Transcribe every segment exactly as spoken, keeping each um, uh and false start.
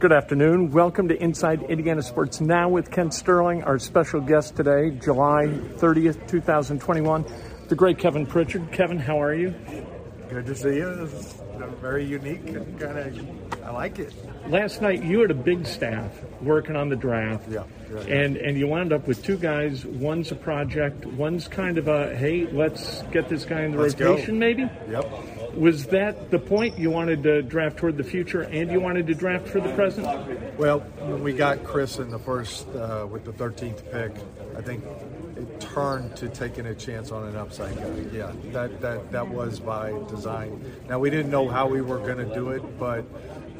Good afternoon. Welcome to Inside Indiana Sports Now with Ken Sterling, our special guest today, July thirtieth, twenty twenty-one, the great Kevin Pritchard. Kevin, how are you? Good to see you. This is very unique and kind of, I like it. Last night, you had a big staff working on the draft, yeah, yeah, yeah. and and you wound up with two guys. One's a project, one's kind of a, hey, let's get this guy in the let's rotation, go. maybe? Yep. Was that the point? You wanted to draft toward the future, and you wanted to draft for the present? Well, when we got Chris in the first, uh, with the thirteenth pick, I think it turned to taking a chance on an upside guy. Yeah, that that, that was by design. Now, we didn't know how we were going to do it, but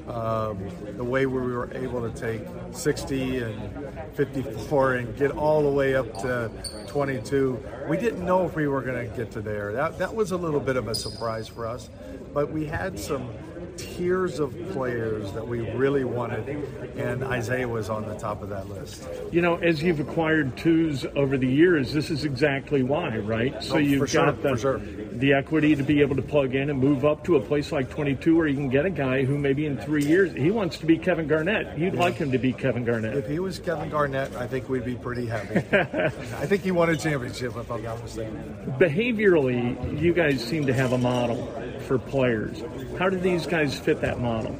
um, the way we were able to take sixty and fifty-four and get all the way up to twenty-two, we didn't know if we were going to get to there. That that was a little bit of a surprise for us, but we had some tiers of players that we really wanted, and Isaiah was on the top of that list. You know, as you've acquired twos over the years, this is exactly why, right? So oh, you've sure, got the, sure. the equity to be able to plug in and move up to a place like twenty-two, where you can get a guy who maybe in three years, he wants to be Kevin Garnett. You'd yeah. like him to be Kevin Garnett. If he was Kevin Garnett, I think we'd be pretty happy. I think he won a championship, if I'm not mistaken. Behaviorally, you guys seem to have a model for players. How do these guys fit that model?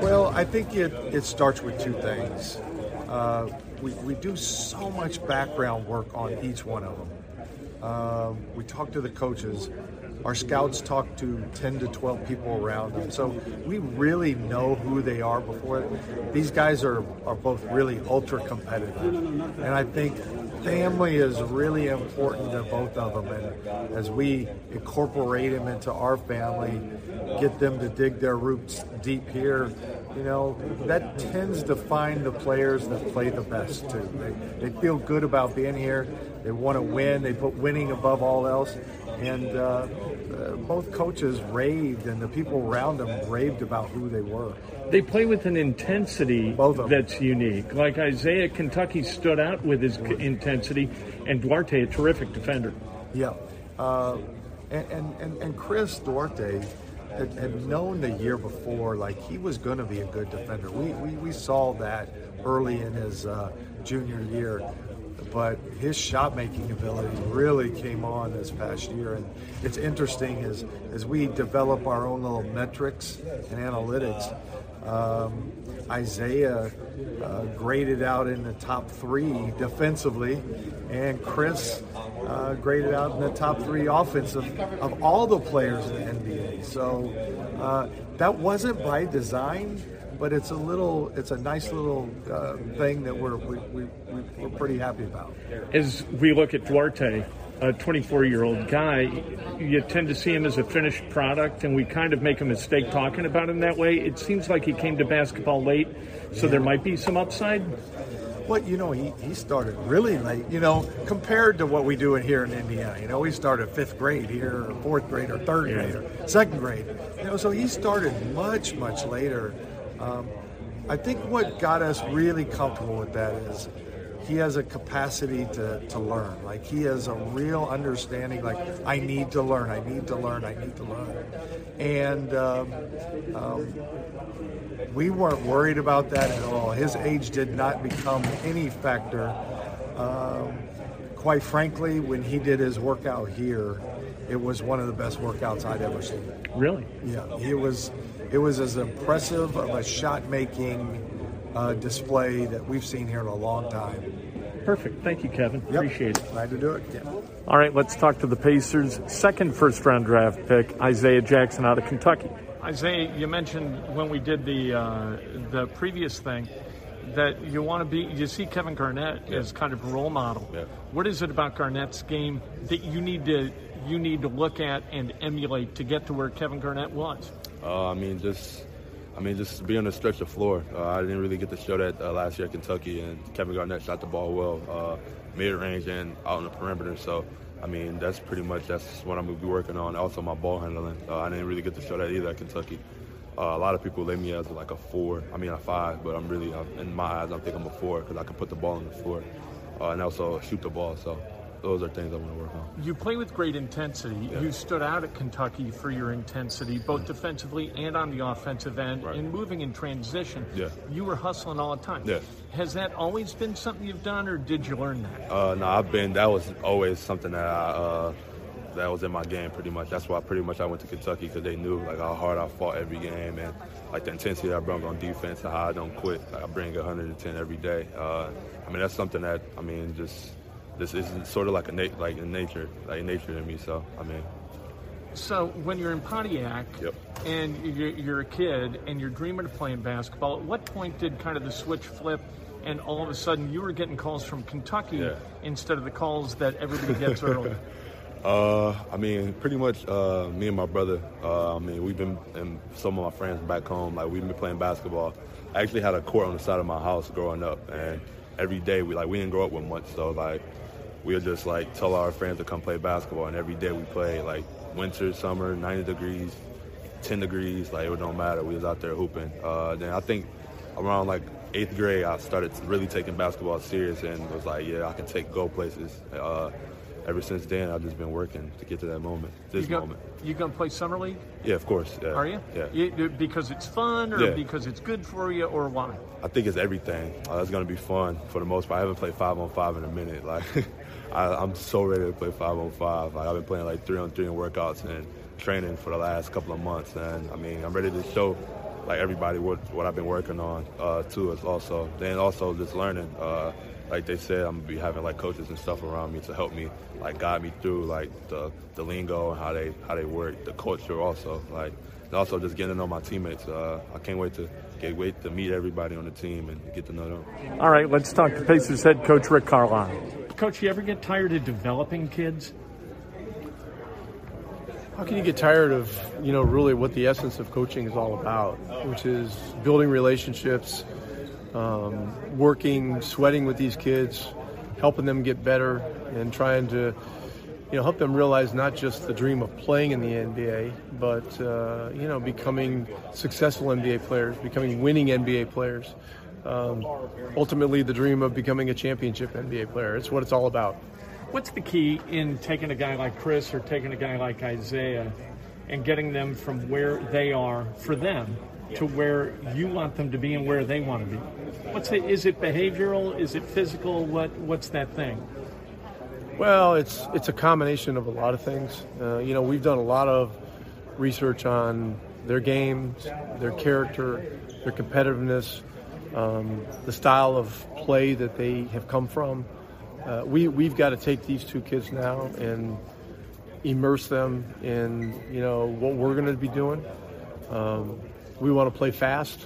Well, I think it, it starts with two things. Uh, we, we do so much background work on each one of them. Uh, we talk to the coaches. Our scouts talk to ten to twelve people around them. So we really know who they are before. These guys are, are both really ultra competitive. And I think family is really important to both of them. And as we incorporate them into our family, get them to dig their roots deep here, you know, that tends to find the players that play the best too. They, they feel good about being here. They want to win. They put winning above all else. And uh, uh, both coaches raved, and the people around them raved about who they were. They play with an intensity that's unique. Like Isaiah, Kentucky stood out with his yeah. intensity, and Duarte, a terrific defender. Yeah. Uh, and, and, and, and Chris Duarte had, had known the year before, like, he was going to be a good defender. We, we, we saw that early in his uh, junior year. But his shot-making ability really came on this past year. And it's interesting as, as we develop our own little metrics and analytics, um, Isaiah uh, graded out in the top three defensively, and Chris uh, graded out in the top three offensive of all the players in the N B A. So uh, that wasn't by design. But it's a little, it's a nice little uh, thing that we're we, we, we're pretty happy about. As we look at Duarte, a twenty-four-year-old guy, you tend to see him as a finished product, and we kind of make a mistake talking about him that way. It seems like he came to basketball late, so yeah. there might be some upside. Well, you know, he, he started really late, you know, compared to what we do in here in Indiana. You know, we started fifth grade here, or fourth grade, or third grade, or second grade. You know, so he started much, much later. Um, I think what got us really comfortable with that is he has a capacity to, to learn. Like, he has a real understanding, like, I need to learn, I need to learn, I need to learn. And um, um, we weren't worried about that at all. His age did not become any factor. Um, quite frankly, when he did his workout here, it was one of the best workouts I'd ever seen. Really? Yeah, it was, it was as impressive of a shot-making Uh, display that we've seen here in a long time. Perfect. Thank you, Kevin. Yep. Appreciate it. Glad to do it. Yeah. All right, let's talk to the Pacers' second first-round draft pick, Isaiah Jackson out of Kentucky. Isaiah, you mentioned when we did the uh, the previous thing that you want to be, you see Kevin Garnett yeah. as kind of a role model. Yeah. What is it about Garnett's game that you need to you need to look at and emulate to get to where Kevin Garnett was? Uh, I mean, just. I mean, just being on the stretch of floor. Uh, I didn't really get to show that uh, last year at Kentucky, and Kevin Garnett shot the ball well, uh, mid-range and out on the perimeter. So, I mean, that's pretty much that's what I'm going to be working on. Also, my ball handling. Uh, I didn't really get to show that either at Kentucky. Uh, a lot of people label me as like a four, I mean a five, but I'm really, in my eyes, I think I'm a four because I can put the ball on the floor uh, and also shoot the ball. So those are things I want to work on. You play with great intensity. Yeah. You stood out at Kentucky for your intensity, both mm-hmm. defensively and on the offensive end, right. and moving in transition. Yeah. You were hustling all the time. Yeah. Has that always been something you've done, or did you learn that? Uh, no, I've been. That was always something that I uh, that was in my game, pretty much. That's why pretty much I went to Kentucky, because they knew like how hard I fought every game, and like the intensity that I bring on defense and how I don't quit. Like, I bring one hundred ten every day. Uh, I mean, that's something that I mean just. This is sort of like a na- like in nature, like nature in me. So I mean. So when you're in Pontiac yep. and you're, you're a kid and you're dreaming of playing basketball, at what point did kind of the switch flip, and all of a sudden you were getting calls from Kentucky yeah. instead of the calls that everybody gets early? Uh, I mean, pretty much uh, me and my brother. Uh, I mean, we've been and some of my friends back home. Like, we've been playing basketball. I actually had a court on the side of my house growing up, and every day we like we didn't grow up with much, so like. We'll just, like, tell our friends to come play basketball, and every day we play, like, winter, summer, ninety degrees, ten degrees, like, it don't matter. We was out there hooping. Uh, then I think around, like, eighth grade, I started really taking basketball serious and was like, yeah, I can take go places. Uh, ever since then, I've just been working to get to that moment, this you gonna, moment. You going to play Summer League? Yeah, of course. Yeah. Are you? Yeah. You, because it's fun, or yeah. because it's good for you, or why? I think it's everything. Uh, it's going to be fun for the most part. I haven't played five-on-five in a minute, like... I, I'm so ready to play five on five. Like, I've been playing like three on three in workouts and training for the last couple of months. And, I mean, I'm ready to show, like, everybody what, what I've been working on, uh, too, is also. Then also just learning. Uh, like they said, I'm going to be having, like, coaches and stuff around me to help me, like, guide me through, like, the, the lingo and how they how they work, the culture also. Like, and also just getting to know my teammates. Uh, I can't wait to can't wait to meet everybody on the team and get to know them. All right, let's talk to Pacers head coach Rick Carlisle. Coach, you ever get tired of developing kids? How can you get tired of, you know, really what the essence of coaching is all about, which is building relationships, um, working, sweating with these kids, helping them get better, and trying to, you know, help them realize not just the dream of playing in the N B A, but, uh, you know, becoming successful N B A players, becoming winning N B A players. Um, ultimately, the dream of becoming a championship N B A player. It's what it's all about. What's the key in taking a guy like Chris or taking a guy like Isaiah and getting them from where they are for them to where you want them to be and where they want to be? What's it, is it behavioral? Is it physical? What What's that thing? Well, it's it's a combination of a lot of things. Uh, you know, we've done a lot of research on their games, their character, their competitiveness. Um, the style of play that they have come from. Uh, we, we've got to take these two kids now and immerse them in, you know, what we're going to be doing. Um, we want to play fast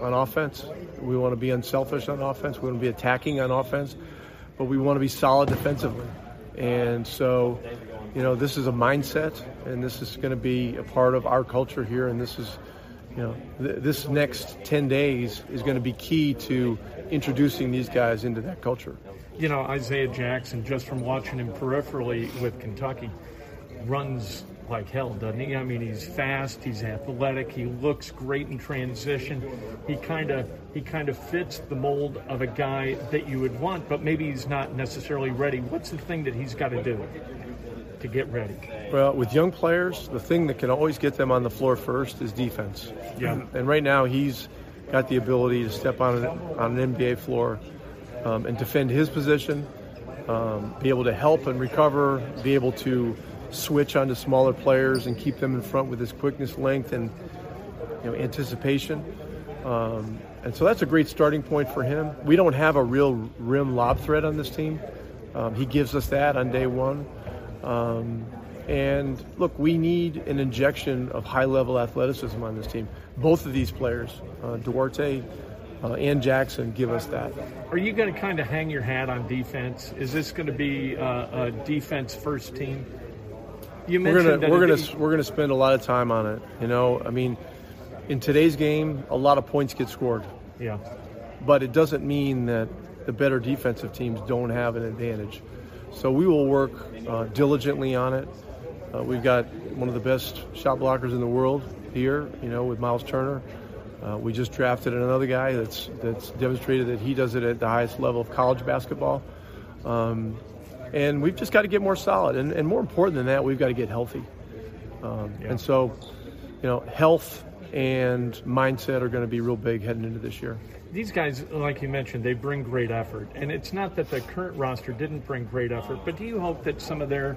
on offense. We want to be unselfish on offense. We want to be attacking on offense. But we want to be solid defensively. And so, you know, this is a mindset, and this is going to be a part of our culture here, and this is You know, th- this next ten days is going to be key to introducing these guys into that culture. You know, Isaiah Jackson, just from watching him peripherally with Kentucky, runs like hell, doesn't he? I mean, he's fast, he's athletic, he looks great in transition. He kind of he kind of fits the mold of a guy that you would want, but maybe he's not necessarily ready. What's the thing that he's got to do to get ready? Well, with young players, the thing that can always get them on the floor first is defense. Yeah. And right now he's got the ability to step on an, on an N B A floor um, and defend his position, um, be able to help and recover, be able to switch onto smaller players and keep them in front with his quickness, length, and you know anticipation. Um, and so that's a great starting point for him. We don't have a real rim lob threat on this team. Um, he gives us that on day one. Um, and look, we need an injection of high-level athleticism on this team. Both of these players, uh, Duarte uh, and Jackson, give us that. Are you going to kind of hang your hat on defense? Is this going to be uh, a defense-first team? You mentioned we're going to we're going to spend a lot of time on it. You know, I mean, in today's game, a lot of points get scored. Yeah. But it doesn't mean that the better defensive teams don't have an advantage. So we will work uh, diligently on it. Uh, we've got one of the best shot blockers in the world here, you know, with Miles Turner. Uh, we just drafted another guy that's that's demonstrated that he does it at the highest level of college basketball. Um, and we've just got to get more solid. And, and more important than that, we've got to get healthy. Um, yeah. And so, you know, health and mindset are going to be real big heading into this year. These guys, like you mentioned, they bring great effort. And it's not that the current roster didn't bring great effort, but do you hope that some of their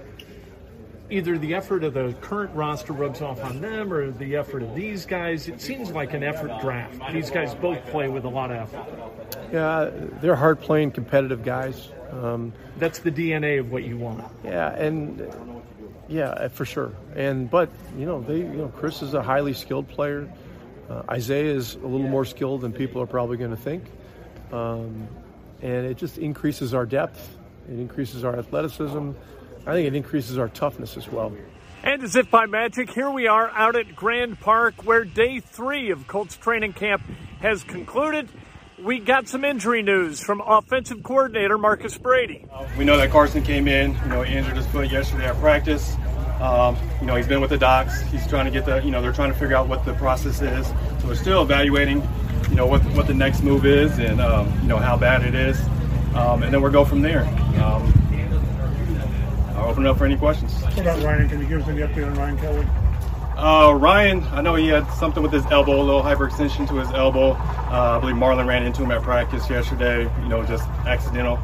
either the effort of the current roster rubs off on them or the effort of these guys? It seems like an effort draft. These guys both play with a lot of effort. Yeah, they're hard-playing, competitive guys. Um, That's the D N A of what you want. Yeah, and yeah, for sure. And but you know, they, you know, Chris is a highly skilled player. Uh, Isaiah is a little more skilled than people are probably going to think, um, and it just increases our depth. It increases our athleticism. I think it increases our toughness as well. And as if by magic, here we are out at Grand Park, where day three of Colts training camp has concluded. We got some injury news from offensive coordinator Marcus Brady. Uh, we know that Carson came in, you know, injured his foot yesterday at practice. Um, you know, he's been with the docs. He's trying to get the, you know, they're trying to figure out what the process is. So they're still evaluating, you know, what what the next move is and, um, you know, how bad it is. Um, and then we'll go from there. Um, I'll open it up for any questions. What about Ryan? Can you give us any update on Ryan Kelly? Uh, Ryan, I know he had something with his elbow, a little hyperextension to his elbow. Uh, I believe Marlon ran into him at practice yesterday, you know, just accidental.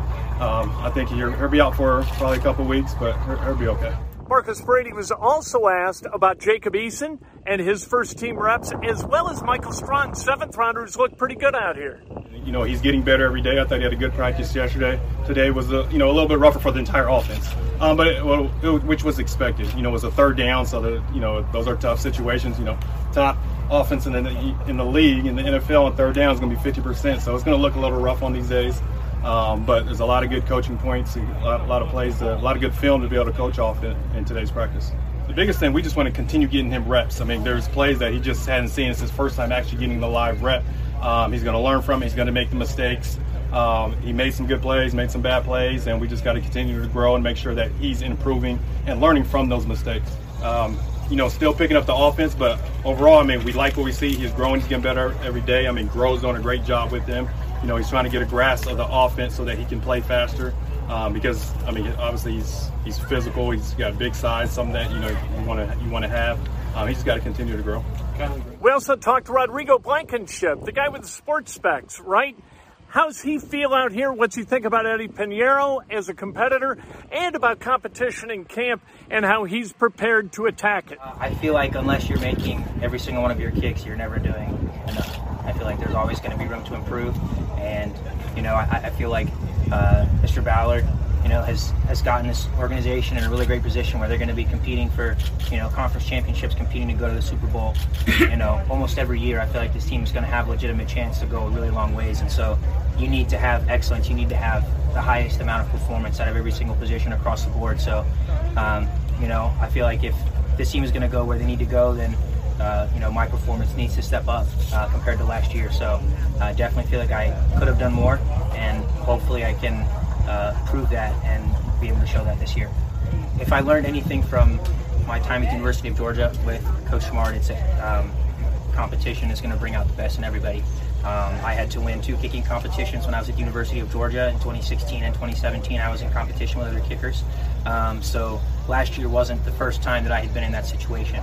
Um, I think he'll, he'll be out for probably a couple weeks, but he'll, he'll be okay. Marcus Brady was also asked about Jacob Eason and his first team reps, as well as Michael Strong. Seventh rounders look pretty good out here. You know, he's getting better every day. I thought he had a good practice yesterday. Today was, a, you know, a little bit rougher for the entire offense, um, but it, well, it, which was expected. You know, it was a third down, so that, you know, those are tough situations. You know, top offense in the in the league in the N F L on third down is going to be fifty percent, so it's going to look a little rough on these days. Um, but there's a lot of good coaching points, a lot, a lot of plays, a lot of good film to be able to coach off in, in today's practice. The biggest thing, we just want to continue getting him reps. I mean, there's plays that he just hadn't seen. It's his first time actually getting the live rep. Um, he's going to learn from it. He's going to make the mistakes. Um, he made some good plays, made some bad plays, and we just got to continue to grow and make sure that he's improving and learning from those mistakes. Um, you know, still picking up the offense, but overall, I mean, we like what we see. He's growing. He's getting better every day. I mean, Grove's doing a great job with him. You know, he's trying to get a grasp of the offense so that he can play faster um, because, I mean, obviously he's he's physical. He's got a big size, something that, you know, you want to you want to have. Um, he's got to continue to grow. We also talked to Rodrigo Blankenship, the guy with the sports specs, right? How's he feel out here? What's he think about Eddie Pinheiro as a competitor and about competition in camp and how he's prepared to attack it? Uh, I feel like unless you're making every single one of your kicks, you're never doing enough. I feel like there's always going to be room to improve. And, you know, I, I feel like uh, Mister Ballard, you know, has, has gotten this organization in a really great position where they're going to be competing for, you know, conference championships, competing to go to the Super Bowl, you know, almost every year. I feel like this team is going to have a legitimate chance to go a really long ways. And so you need to have excellence. You need to have the highest amount of performance out of every single position across the board. So, um, you know, I feel like if this team is going to go where they need to go, then Uh, you know, my performance needs to step up uh, compared to last year. So I uh, definitely feel like I could have done more, and hopefully I can uh, prove that and be able to show that this year. If I learned anything from my time at the University of Georgia with Coach Smart, it's a um, competition is going to bring out the best in everybody. Um, I had to win two kicking competitions when I was at the University of Georgia in twenty sixteen and twenty seventeen. I was in competition with other kickers. Um, so last year wasn't the first time that I had been in that situation.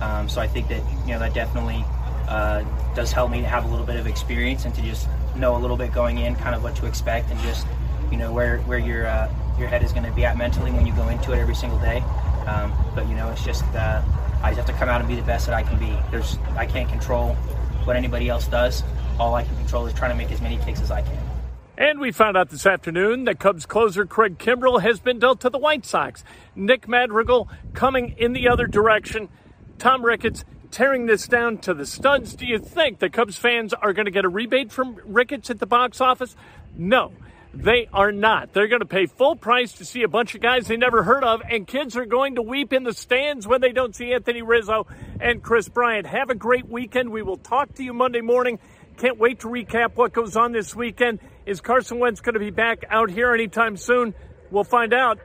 Um, so I think that, you know, that definitely uh, does help me to have a little bit of experience and to just know a little bit going in kind of what to expect and just, you know, where, where your uh, your head is going to be at mentally when you go into it every single day. Um, but, you know, it's just uh, I just have to come out and be the best that I can be. There's I can't control what anybody else does. All I can control is trying to make as many kicks as I can. And we found out this afternoon that Cubs closer Craig Kimbrel has been dealt to the White Sox. Nick Madrigal coming in the other direction. Tom Ricketts tearing this down to the studs. Do you think the Cubs fans are going to get a rebate from Ricketts at the box office? No, they are not. They're going to pay full price to see a bunch of guys they never heard of, and kids are going to weep in the stands when they don't see Anthony Rizzo and Chris Bryant. Have a great weekend. We will talk to you Monday morning. Can't wait to recap what goes on this weekend. Is Carson Wentz going to be back out here anytime soon? We'll find out.